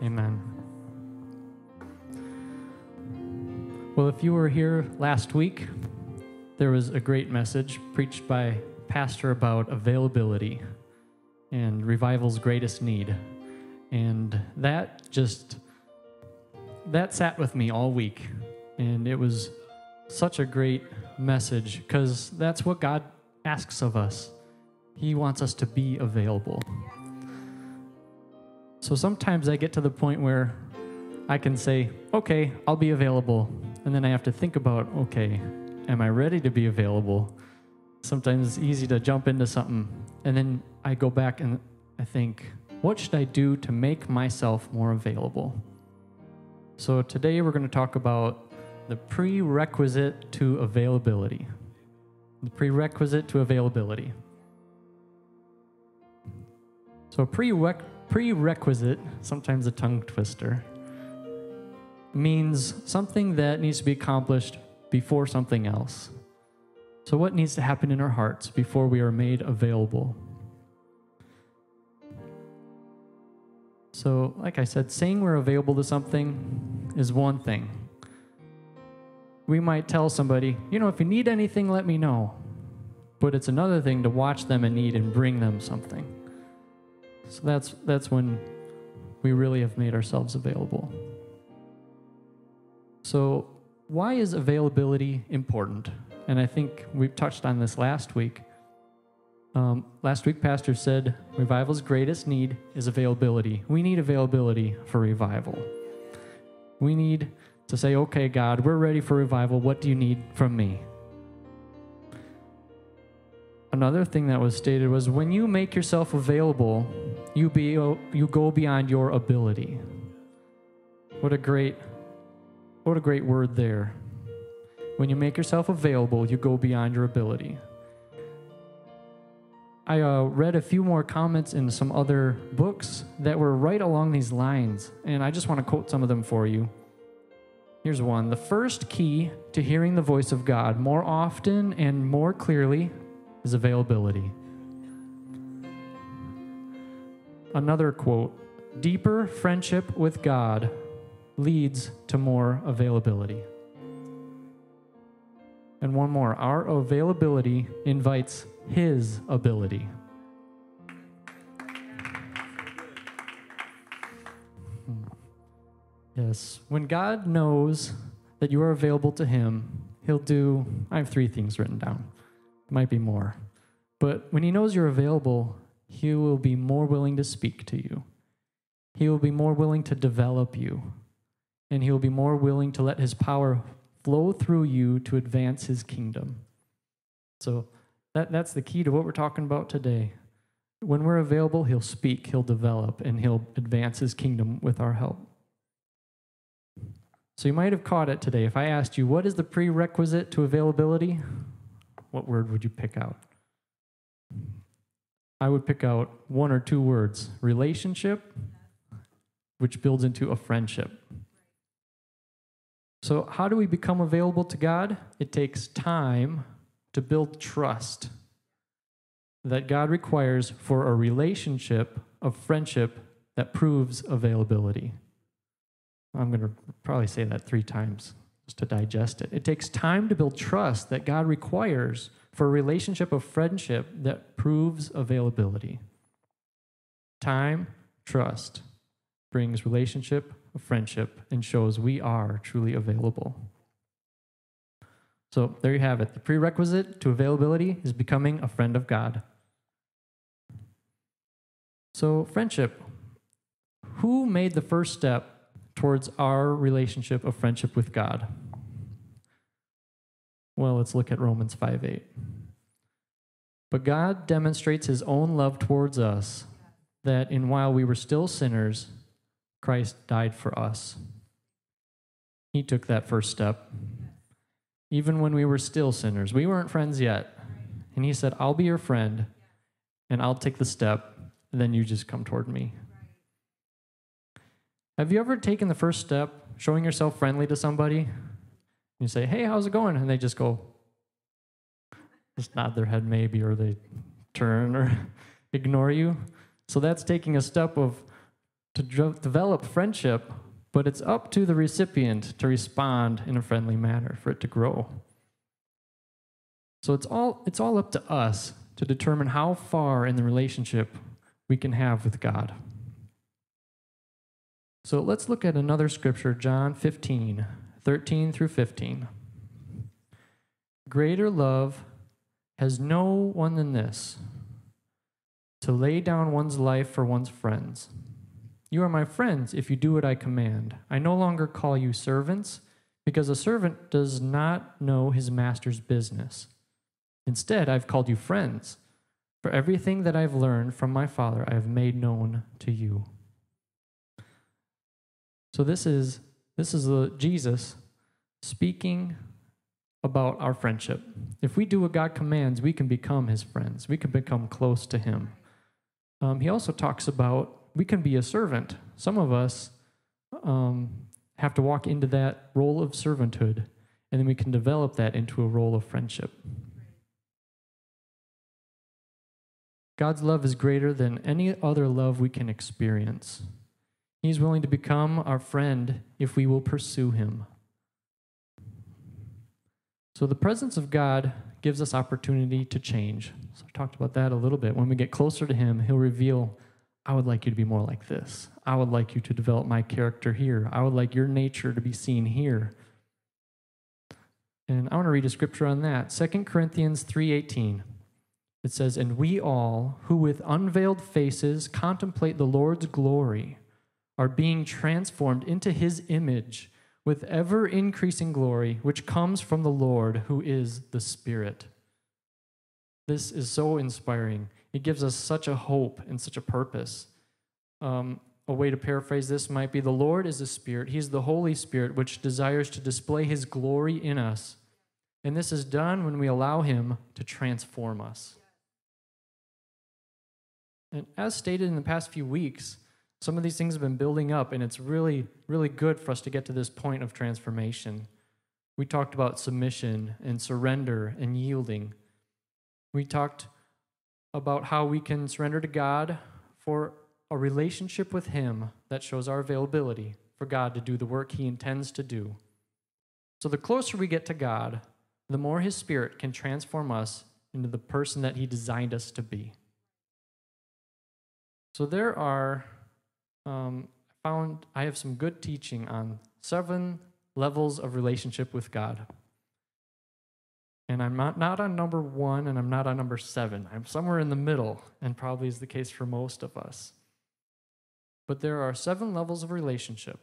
Amen. Well, if you were here last week, there was a great message preached by Pastor about availability and revival's greatest need. And that sat with me all week. And it was such a great message because that's what God asks of us. He wants us to be available. So sometimes I get to the point where I can say, okay, I'll be available. And then I have to think about, okay, am I ready to be available? Sometimes it's easy to jump into something. And then I go back and I think, what should I do to make myself more available? So today we're going to talk about the prerequisite to availability. The prerequisite to availability. So prerequisite, sometimes a tongue twister, means something that needs to be accomplished before something else. So what needs to happen in our hearts before we are made available? So, like I said, saying we're available to something is one thing. We might tell somebody, you know, if you need anything, let me know. But it's another thing to watch them in need and bring them something. So that's when we really have made ourselves available. So why is availability important? And I think we've touched on this last week. Last week, Pastor said, revival's greatest need is availability. We need availability for revival. We need to say, okay, God, we're ready for revival. What do you need from me? Another thing that was stated was, when you make yourself available, you go beyond your ability. What a great word there. When you make yourself available, you go beyond your ability. I read a few more comments in some other books that were right along these lines, and I just want to quote some of them for you. Here's one. The first key to hearing the voice of God more often and more clearly is availability. Another quote. Deeper friendship with God leads to more availability. And one more. Our availability invites His ability. Yes. When God knows that you are available to Him, He'll do... I have three things written down. Might be more. But when He knows you're available, He will be more willing to speak to you. He will be more willing to develop you. And He will be more willing to let His power flow through you to advance His kingdom. So that's the key to what we're talking about today. When we're available, He'll speak, He'll develop, and He'll advance His kingdom with our help. So you might have caught it today. If I asked you, what is the prerequisite to availability? What word would you pick out? I would pick out one or two words. Relationship, which builds into a friendship. So how do we become available to God? It takes time to build trust that God requires for a relationship of friendship that proves availability. I'm going to probably say that 3 times just to digest it. It takes time to build trust that God requires for a relationship of friendship that proves availability. Time, trust, brings relationship of friendship and shows we are truly available. So there you have it. The prerequisite to availability is becoming a friend of God. So friendship. Who made the first step towards our relationship of friendship with God? Well, let's look at Romans 5:8. But God demonstrates His own love towards us, that in while we were still sinners, Christ died for us. He took that first step. Even when we were still sinners, we weren't friends yet. And He said, I'll be your friend, and I'll take the step, and then you just come toward me. Right. Have you ever taken the first step, showing yourself friendly to somebody? You say, hey, how's it going? And they just go, just nod their head maybe, or they turn or ignore you. So that's taking a step of to develop friendship, but it's up to the recipient to respond in a friendly manner for it to grow. So it's all up to us to determine how far in the relationship we can have with God. So let's look at another scripture, John 15, 13 through 15. Greater love has no one than this, to lay down one's life for one's friends. You are my friends if you do what I command. I no longer call you servants, because a servant does not know his master's business. Instead, I've called you friends, for everything that I've learned from my Father I have made known to you. So this is Jesus speaking about our friendship. If we do what God commands, we can become his friends. We can become close to him. He also talks about we can be a servant. Some of us have to walk into that role of servanthood, and then we can develop that into a role of friendship. God's love is greater than any other love we can experience. He's willing to become our friend if we will pursue him. So the presence of God gives us opportunity to change. So I talked about that a little bit. When we get closer to him, he'll reveal, I would like you to be more like this. I would like you to develop my character here. I would like your nature to be seen here. And I want to read a scripture on that. 2 Corinthians 3:18. It says, and we all who with unveiled faces contemplate the Lord's glory are being transformed into his image with ever-increasing glory, which comes from the Lord, who is the Spirit. This is so inspiring. It gives us such a hope and such a purpose. A way to paraphrase this might be, the Lord is the Spirit. He is the Holy Spirit, which desires to display his glory in us. And this is done when we allow him to transform us. And as stated in the past few weeks, some of these things have been building up, and it's really, really good for us to get to this point of transformation. We talked about submission and surrender and yielding. We talked about how we can surrender to God for a relationship with him that shows our availability for God to do the work he intends to do. So the closer we get to God, the more his Spirit can transform us into the person that he designed us to be. So there are... I have some good teaching on 7 levels of relationship with God. And I'm not on number 1, and I'm not on number 7. I'm somewhere in the middle, and probably is the case for most of us. But there are 7 levels of relationship.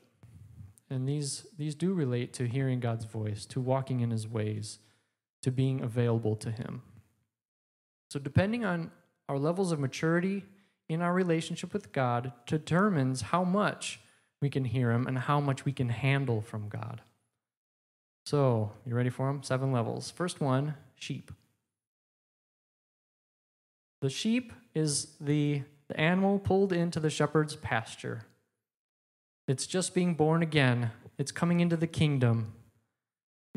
And these do relate to hearing God's voice, to walking in his ways, to being available to him. So depending on our levels of maturity in our relationship with God determines how much we can hear him and how much we can handle from God. So, you ready for them? 7 levels. First one, sheep. The sheep is the animal pulled into the shepherd's pasture. It's just being born again. It's coming into the kingdom.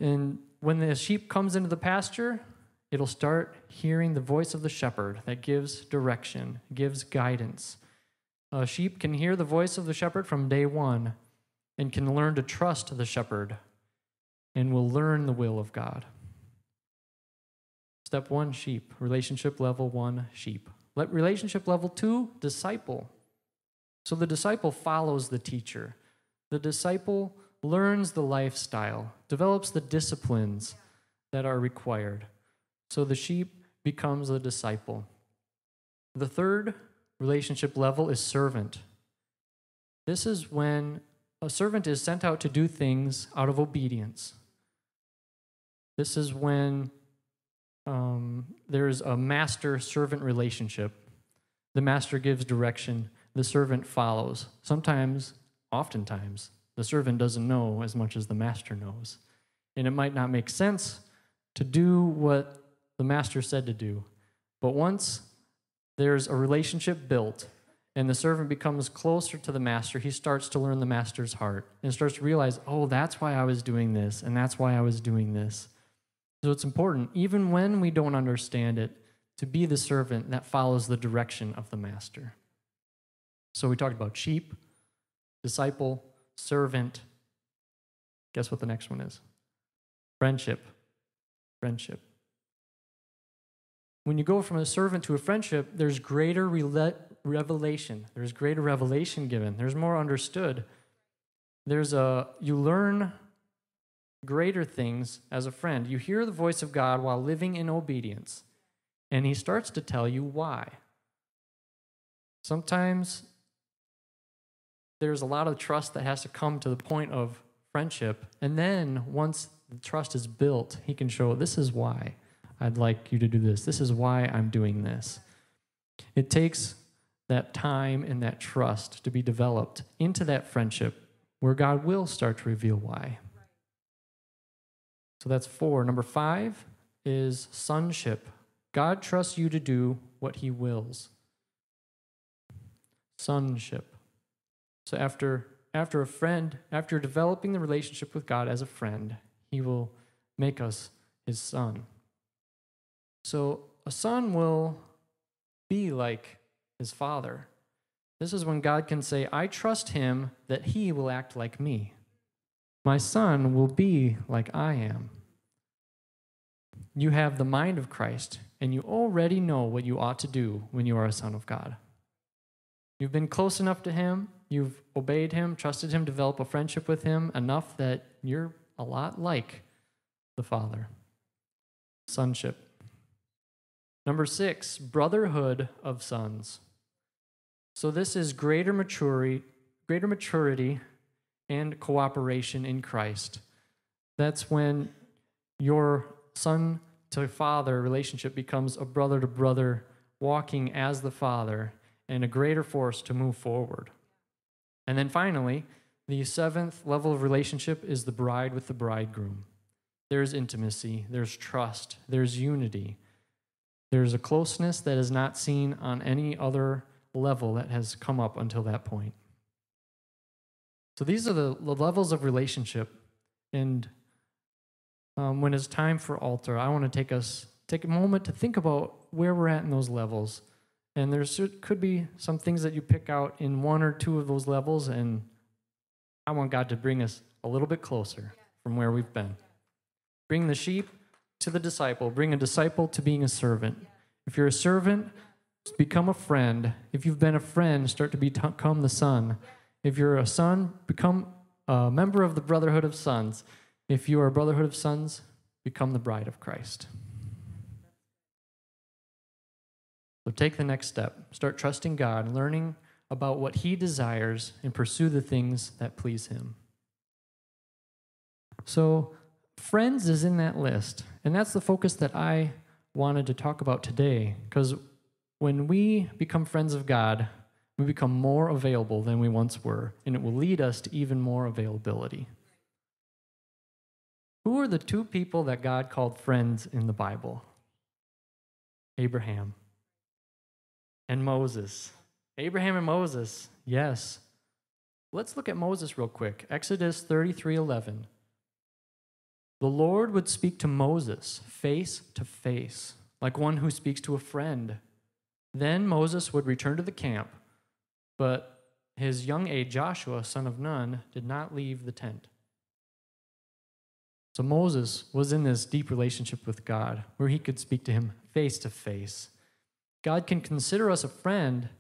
And when the sheep comes into the pasture, it'll start hearing the voice of the shepherd that gives direction, gives guidance. A sheep can hear the voice of the shepherd from day one and can learn to trust the shepherd and will learn the will of God. Step 1, sheep. Relationship level 1, sheep. Relationship level 2, disciple. So the disciple follows the teacher. The disciple learns the lifestyle, develops the disciplines that are required. So the sheep becomes a disciple. The third relationship level is servant. This is when a servant is sent out to do things out of obedience. This is when there is a master-servant relationship. The master gives direction. The servant follows. Oftentimes, the servant doesn't know as much as the master knows. And it might not make sense to do what the master said to do. But once there's a relationship built and the servant becomes closer to the master, he starts to learn the master's heart and starts to realize, oh, that's why I was doing this, and that's why I was doing this. So it's important, even when we don't understand it, to be the servant that follows the direction of the master. So we talked about sheep, disciple, servant. Guess what the next one is? Friendship. Friendship. When you go from a servant to a friendship, there's greater revelation. There's greater revelation given. There's more understood. You learn greater things as a friend. You hear the voice of God while living in obedience, and he starts to tell you why. Sometimes there's a lot of trust that has to come to the point of friendship, and then once the trust is built, he can show, this is why I'd like you to do this. This is why I'm doing this. It takes that time and that trust to be developed into that friendship where God will start to reveal why. So that's 4. Number 5 is sonship. God trusts you to do what he wills. Sonship. So after developing the relationship with God as a friend, he will make us his son. So a son will be like his father. This is when God can say, I trust him that he will act like me. My son will be like I am. You have the mind of Christ, and you already know what you ought to do when you are a son of God. You've been close enough to him, you've obeyed him, trusted him, developed a friendship with him enough that you're a lot like the Father. Sonship. Number 6, brotherhood of sons. So this is greater maturity and cooperation in Christ. That's when your son-to-father relationship becomes a brother-to-brother, walking as the Father, and a greater force to move forward. And then finally, the 7th level of relationship is the bride with the bridegroom. There's intimacy, there's trust, there's unity. There's a closeness that is not seen on any other level that has come up until that point. So these are the levels of relationship, and when it's time for altar, I want to take a moment to think about where we're at in those levels, and there could be some things that you pick out in one or two of those levels, and I want God to bring us a little bit closer from where we've been. Bring the sheep to the disciple. Bring a disciple to being a servant. If you're a servant, become a friend. If you've been a friend, start to become the son. If you're a son, become a member of the brotherhood of sons. If you are a brotherhood of sons, become the bride of Christ. So take the next step. Start trusting God, learning about what he desires, and pursue the things that please him. So friends is in that list, and that's the focus that I wanted to talk about today, because when we become friends of God, we become more available than we once were, and it will lead us to even more availability. Who are the 2 people that God called friends in the Bible? Abraham and Moses. Abraham and Moses, yes. Let's look at Moses real quick. Exodus 33:11. The Lord would speak to Moses face to face, like one who speaks to a friend. Then Moses would return to the camp, but his young aide Joshua, son of Nun, did not leave the tent. So Moses was in this deep relationship with God where he could speak to him face to face. God can consider us a friend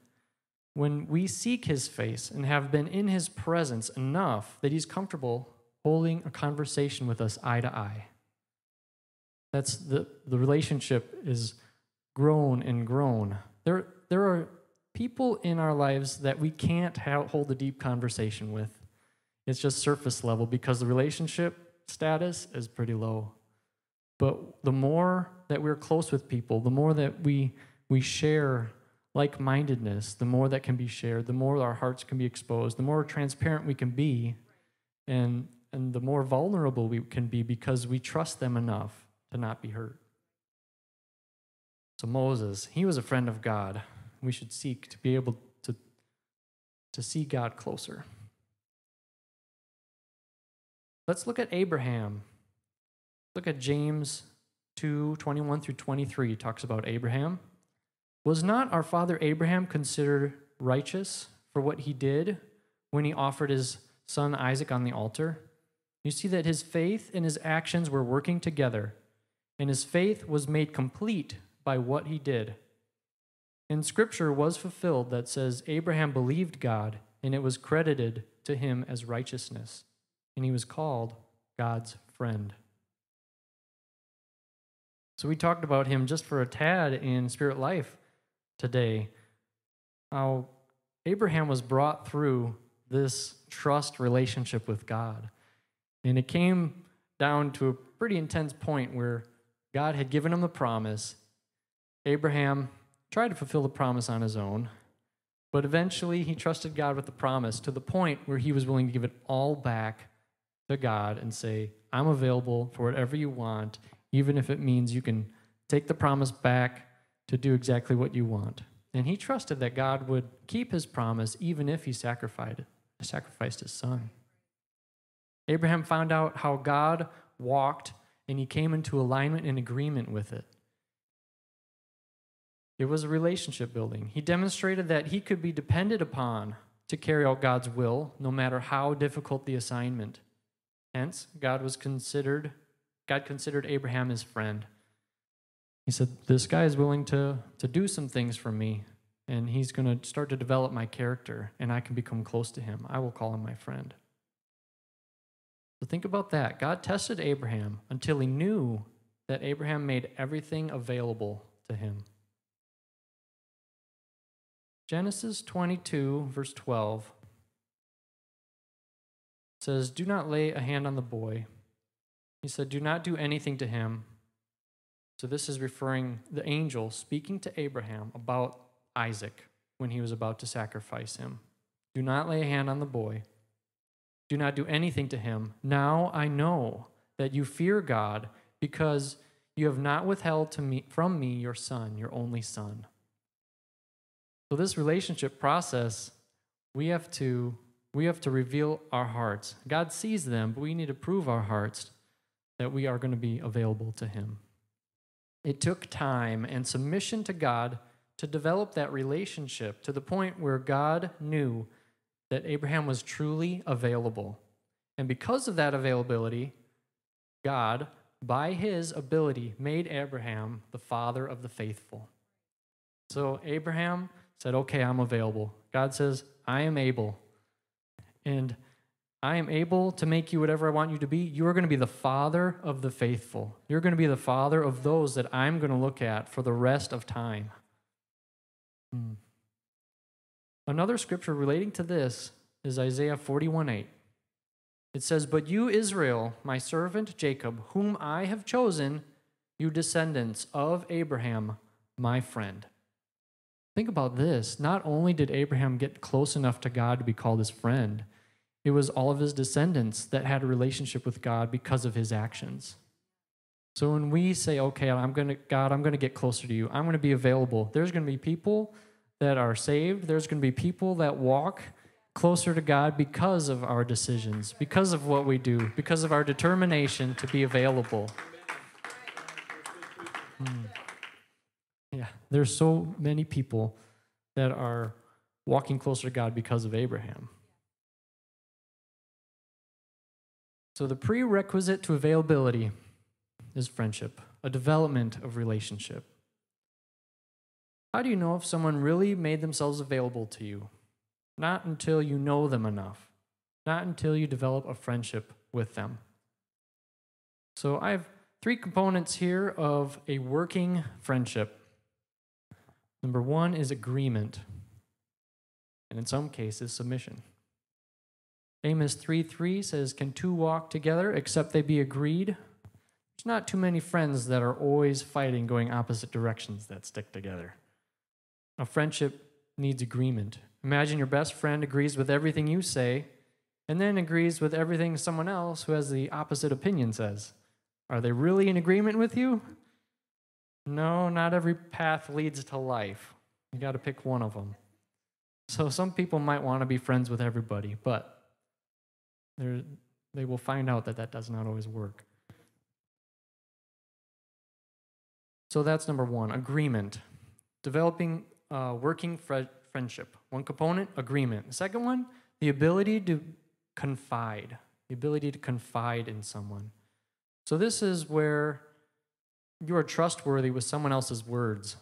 when we seek his face and have been in his presence enough that he's comfortable holding a conversation with us eye to eye. That's the relationship is grown and grown. There are people in our lives that we can't hold a deep conversation with. It's just surface level because the relationship status is pretty low. But the more that we're close with people, the more that we share like-mindedness, the more that can be shared, the more our hearts can be exposed, the more transparent we can be, and the more vulnerable we can be because we trust them enough to not be hurt. So Moses, he was a friend of God. We should seek to be able to see God closer. Let's look at Abraham. Look at James 2:21-23. It talks about Abraham. Was not our father Abraham considered righteous for what he did when he offered his son Isaac on the altar? You see that his faith and his actions were working together, and his faith was made complete by what he did. And Scripture was fulfilled that says, Abraham believed God, and it was credited to him as righteousness, and he was called God's friend. So we talked about him just for a tad in Spirit Life today, how Abraham was brought through this trust relationship with God. And it came down to a pretty intense point where God had given him the promise. Abraham tried to fulfill the promise on his own, but eventually he trusted God with the promise to the point where he was willing to give it all back to God and say, I'm available for whatever you want, even if it means you can take the promise back to do exactly what you want. And he trusted that God would keep his promise even if he sacrificed his son. Abraham found out how God walked, and he came into alignment and agreement with it. It was a relationship building. He demonstrated that he could be depended upon to carry out God's will, no matter how difficult the assignment. Hence, God considered Abraham his friend. He said, this guy is willing to do some things for me, and he's going to start to develop my character, and I can become close to him. I will call him my friend. So think about that. God tested Abraham until he knew that Abraham made everything available to him. Genesis 22, verse 12 says, do not lay a hand on the boy. He said, do not do anything to him. So this is referring the angel speaking to Abraham about Isaac when he was about to sacrifice him. Do not lay a hand on the boy. Do not do anything to him. Now I know that you fear God because you have not withheld from me your son, your only son. So this relationship process, we have to reveal our hearts. God sees them, but we need to prove our hearts that we are going to be available to him. It took time and submission to God to develop that relationship to the point where God knew that Abraham was truly available. And because of that availability, God, by his ability, made Abraham the father of the faithful. So Abraham said, okay, I'm available. God says, I am able. And I am able to make you whatever I want you to be. You are going to be the father of the faithful. You're going to be the father of those that I'm going to look at for the rest of time. Another scripture relating to this is Isaiah 41:8. It says, but you, Israel, my servant Jacob, whom I have chosen, you descendants of Abraham, my friend. Think about this. Not only did Abraham get close enough to God to be called his friend, it was all of his descendants that had a relationship with God because of his actions. So when we say, okay, God, I'm going to get closer to you, I'm going to be available, there's going to be people that are saved, there's going to be people that walk closer to God because of our decisions, because of what we do, because of our determination to be available. Yeah, there's so many people that are walking closer to God because of Abraham. So the prerequisite to availability is friendship, a development of relationship. How do you know if someone really made themselves available to you? Not until you know them enough. Not until you develop a friendship with them. So I have three components here of a working friendship. Number one is agreement, and in some cases, submission. Amos 3:3 says, can two walk together except they be agreed? There's not too many friends that are always fighting, going opposite directions that stick together. A friendship needs agreement. Imagine your best friend agrees with everything you say and then agrees with everything someone else who has the opposite opinion says. Are they really in agreement with you? No, not every path leads to life. You got to pick one of them. So some people might want to be friends with everybody, but they will find out that does not always work. So that's number one, agreement. Developing working friendship. One component, agreement. The second one, the ability to confide, the ability to confide in someone. So this is where you are trustworthy with someone else's words.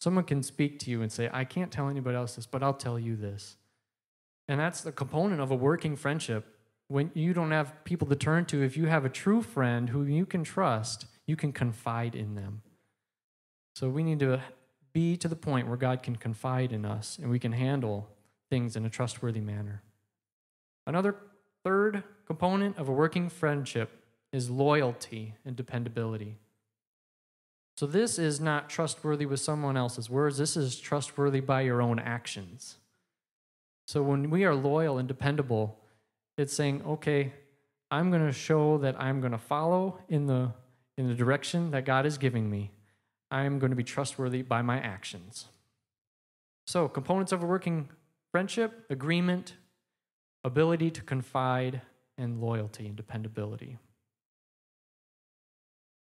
Someone can speak to you and say, I can't tell anybody else this, but I'll tell you this. And that's the component of a working friendship. When you don't have people to turn to, if you have a true friend who you can trust, you can confide in them. So we need to be to the point where God can confide in us and we can handle things in a trustworthy manner. Another third component of a working friendship is loyalty and dependability. So this is not trustworthy with someone else's words. This is trustworthy by your own actions. So when we are loyal and dependable, it's saying, okay, I'm going to show that I'm going to follow in the direction that God is giving me. I'm going to be trustworthy by my actions. So components of a working friendship: agreement, ability to confide, and loyalty and dependability.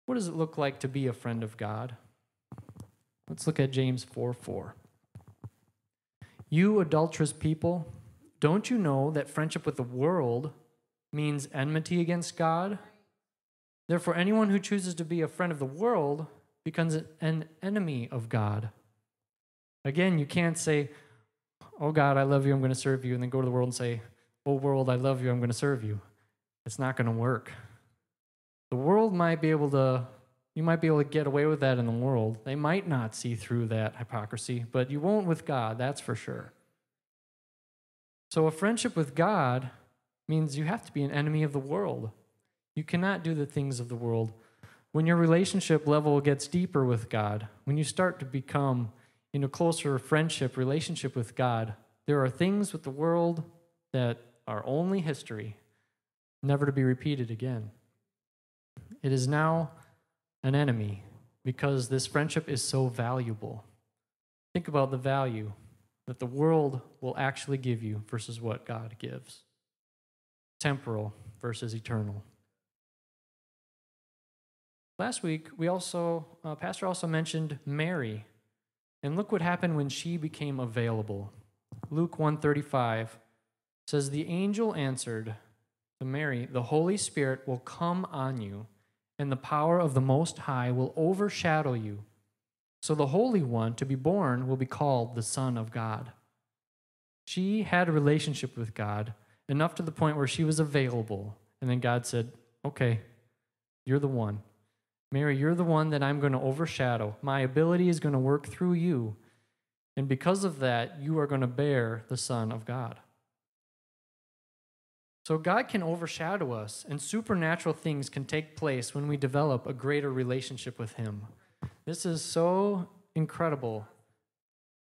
What does it look like to be a friend of God? Let's look at James 4:4. You adulterous people, don't you know that friendship with the world means enmity against God? Therefore, anyone who chooses to be a friend of the world becomes an enemy of God. Again, you can't say, oh God, I love you, I'm going to serve you, and then go to the world and say, oh world, I love you, I'm going to serve you. It's not going to work. The world might be able to, you might be able to get away with that in the world. They might not see through that hypocrisy, but you won't with God, that's for sure. So a friendship with God means you have to be an enemy of the world. You cannot do the things of the world. When your relationship level gets deeper with God, when you start to become in a closer friendship, relationship with God, there are things with the world that are only history, never to be repeated again. It is now an enemy because this friendship is so valuable. Think about the value that the world will actually give you versus what God gives. Temporal versus eternal. Last week, we also, Pastor also mentioned Mary. And look what happened when she became available. Luke 1:35 says, the angel answered to Mary, the Holy Spirit will come on you, and the power of the Most High will overshadow you. So the Holy One to be born will be called the Son of God. She had a relationship with God, enough to the point where she was available. And then God said, okay, you're the one. Mary, you're the one that I'm going to overshadow. My ability is going to work through you. And because of that, you are going to bear the Son of God. So God can overshadow us, and supernatural things can take place when we develop a greater relationship with Him. This is so incredible.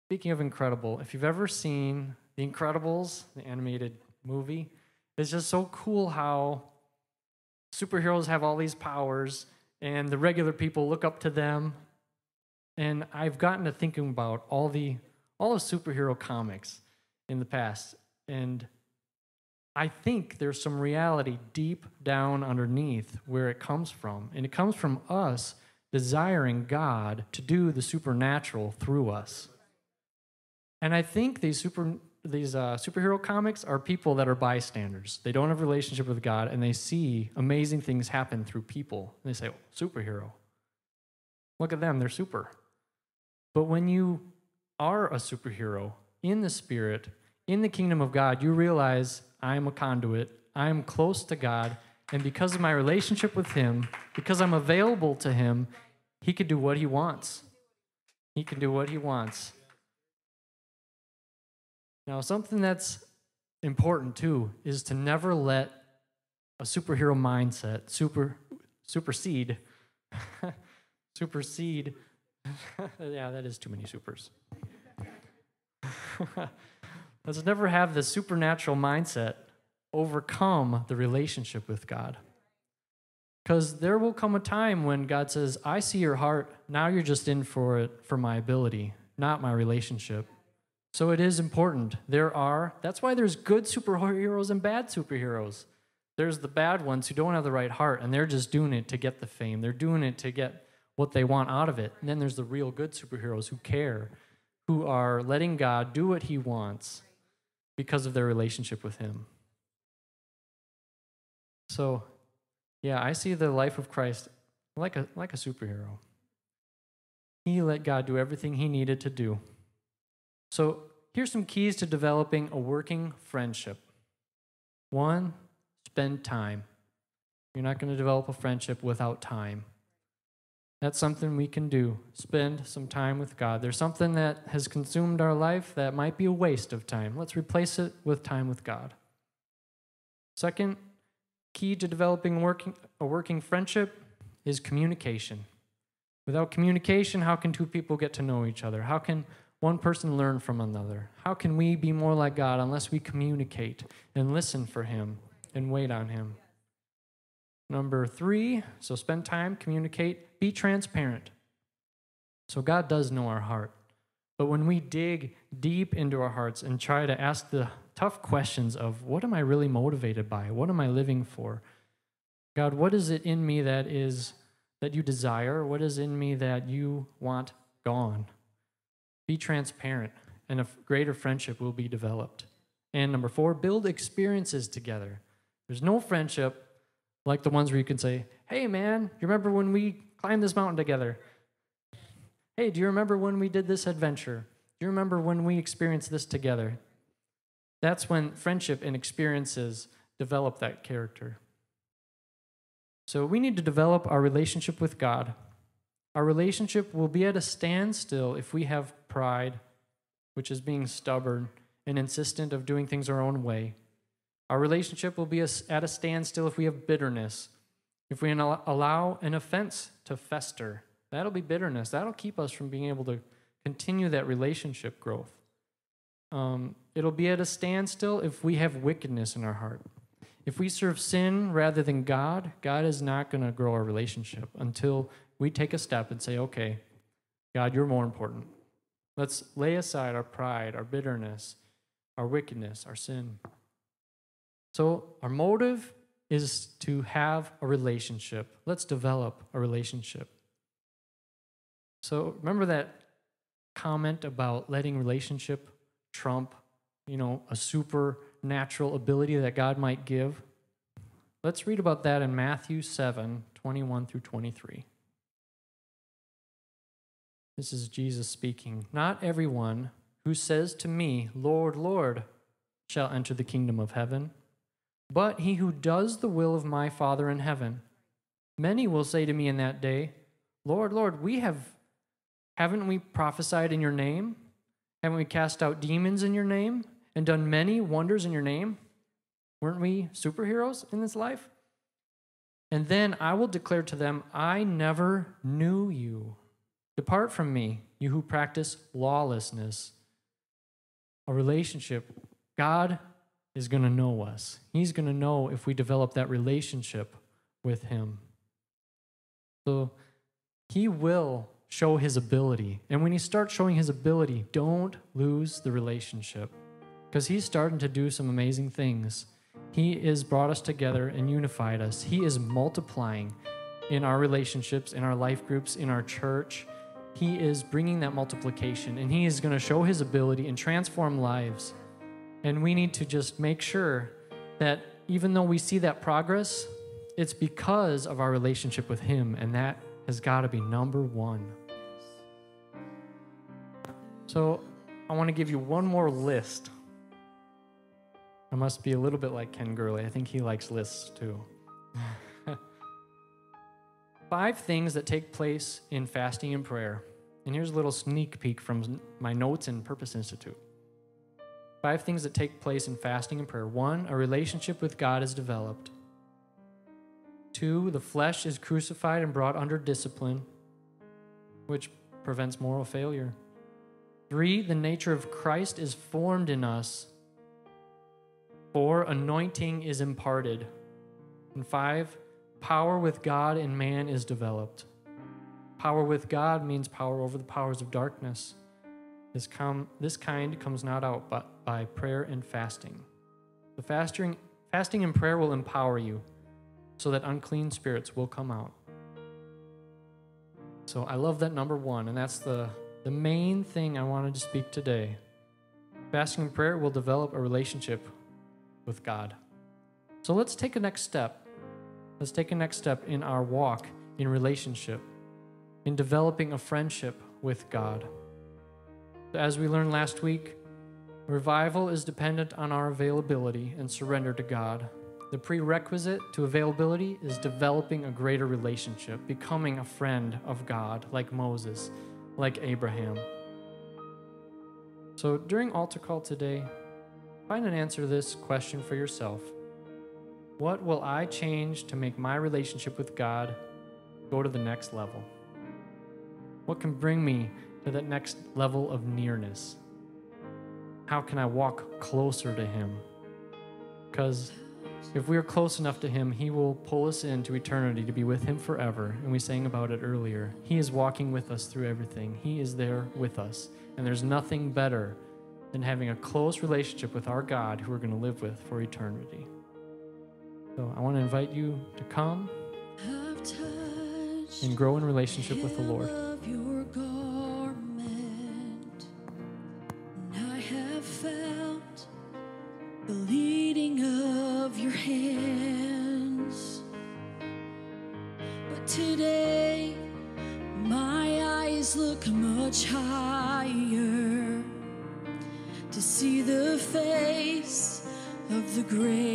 Speaking of incredible, if you've ever seen The Incredibles, the animated movie, it's just so cool how superheroes have all these powers, and the regular people look up to them. And I've gotten to thinking about all the superhero comics in the past, and I think there's some reality deep down underneath where it comes from. And it comes from us desiring God to do the supernatural through us. And I think these superhero comics are people that are bystanders. They don't have a relationship with God, and they see amazing things happen through people. And they say, oh, superhero. Look at them, they're super. But when you are a superhero in the Spirit, in the kingdom of God, you realize I'm a conduit, I'm close to God, and because of my relationship with Him, because I'm available to Him, He can do what He wants. He can do what He wants. Now, something that's important, too, is to never let a superhero mindset supersede. Yeah, that is too many supers. Let's never have the supernatural mindset overcome the relationship with God. Because there will come a time when God says, I see your heart, now you're just in for it for my ability, not my relationship. So it is important. That's why there's good superheroes and bad superheroes. There's the bad ones who don't have the right heart, and they're just doing it to get the fame. They're doing it to get what they want out of it. And then there's the real good superheroes who care, who are letting God do what He wants. because of their relationship with him. So, yeah, I see the life of Christ like a superhero. He let God do everything he needed to do. So here's some keys to developing a working friendship. 1, spend time. You're not going to develop a friendship without time. That's something we can do. Spend some time with God. There's something that has consumed our life that might be a waste of time. Let's replace it with time with God. 2nd key to developing a working friendship is communication. Without communication, how can two people get to know each other? How can one person learn from another? How can we be more like God unless we communicate and listen for him and wait on him? Number 3, so spend time, communicate, be transparent. So God does know our heart, but when we dig deep into our hearts and try to ask the tough questions of what am I really motivated by? What am I living for? God, what is it in me that you desire? What is in me that you want gone? Be transparent, and a greater friendship will be developed. And number 4, build experiences together. There's no friendship like the ones where you can say, hey man, you remember when we climbed this mountain together? Hey, do you remember when we did this adventure? Do you remember when we experienced this together? That's when friendship and experiences develop that character. So we need to develop our relationship with God. Our relationship will be at a standstill if we have pride, which is being stubborn and insistent of doing things our own way. Our relationship will be at a standstill if we have bitterness, if we allow an offense to fester. That'll be bitterness. That'll keep us from being able to continue that relationship growth. It'll be at a standstill if we have wickedness in our heart. If we serve sin rather than God, God is not going to grow our relationship until we take a step and say, okay, God, you're more important. Let's lay aside our pride, our bitterness, our wickedness, our sin. So our motive is to have a relationship. Let's develop a relationship. So remember that comment about letting relationship trump, a supernatural ability that God might give? Let's read about that in Matthew 7:21-23. This is Jesus speaking. Not everyone who says to me, Lord, Lord, shall enter the kingdom of heaven, but he who does the will of my Father in heaven. Many will say to me in that day, Lord, Lord, haven't we prophesied in your name? Haven't we cast out demons in your name and done many wonders in your name? Weren't we superheroes in this life? And then I will declare to them, I never knew you. Depart from me, you who practice lawlessness. A relationship. God is going to know us. He's going to know if we develop that relationship with him. So he will show his ability. And when he starts showing his ability, don't lose the relationship, because he's starting to do some amazing things. He has brought us together and unified us. He is multiplying in our relationships, in our life groups, in our church. He is bringing that multiplication, and he is going to show his ability and transform lives. And we need to just make sure that even though we see that progress, it's because of our relationship with him, and that has got to be number 1. So I want to give you one more list. I must be a little bit like Ken Gurley. I think he likes lists too. 5 things that take place in fasting and prayer. And here's a little sneak peek from my notes in Purpose Institute. 5 things that take place in fasting and prayer. 1, a relationship with God is developed. 2, the flesh is crucified and brought under discipline, which prevents moral failure. 3, the nature of Christ is formed in us. 4, anointing is imparted. And 5, power with God and man is developed. Power with God means power over the powers of darkness. This kind comes not out but by prayer and fasting. The fasting and prayer will empower you so that unclean spirits will come out. So I love that number 1, and that's the main thing I wanted to speak today. Fasting and prayer will develop a relationship with God. So let's take a next step. Let's take a next step in our walk, in relationship, in developing a friendship with God. As we learned last week, revival is dependent on our availability and surrender to God. The prerequisite to availability is developing a greater relationship, becoming a friend of God, like Moses, like Abraham. So during altar call today, find an answer to this question for yourself. What will I change to make my relationship with God go to the next level? What can bring me to that next level of nearness? How can I walk closer to Him? Because if we are close enough to Him, He will pull us into eternity to be with Him forever. And we sang about it earlier. He is walking with us through everything. He is there with us. And there's nothing better than having a close relationship with our God who we're going to live with for eternity. So I want to invite you to come and grow in relationship with the Lord. The leading of your hands, but today my eyes look much higher to see the face of the great.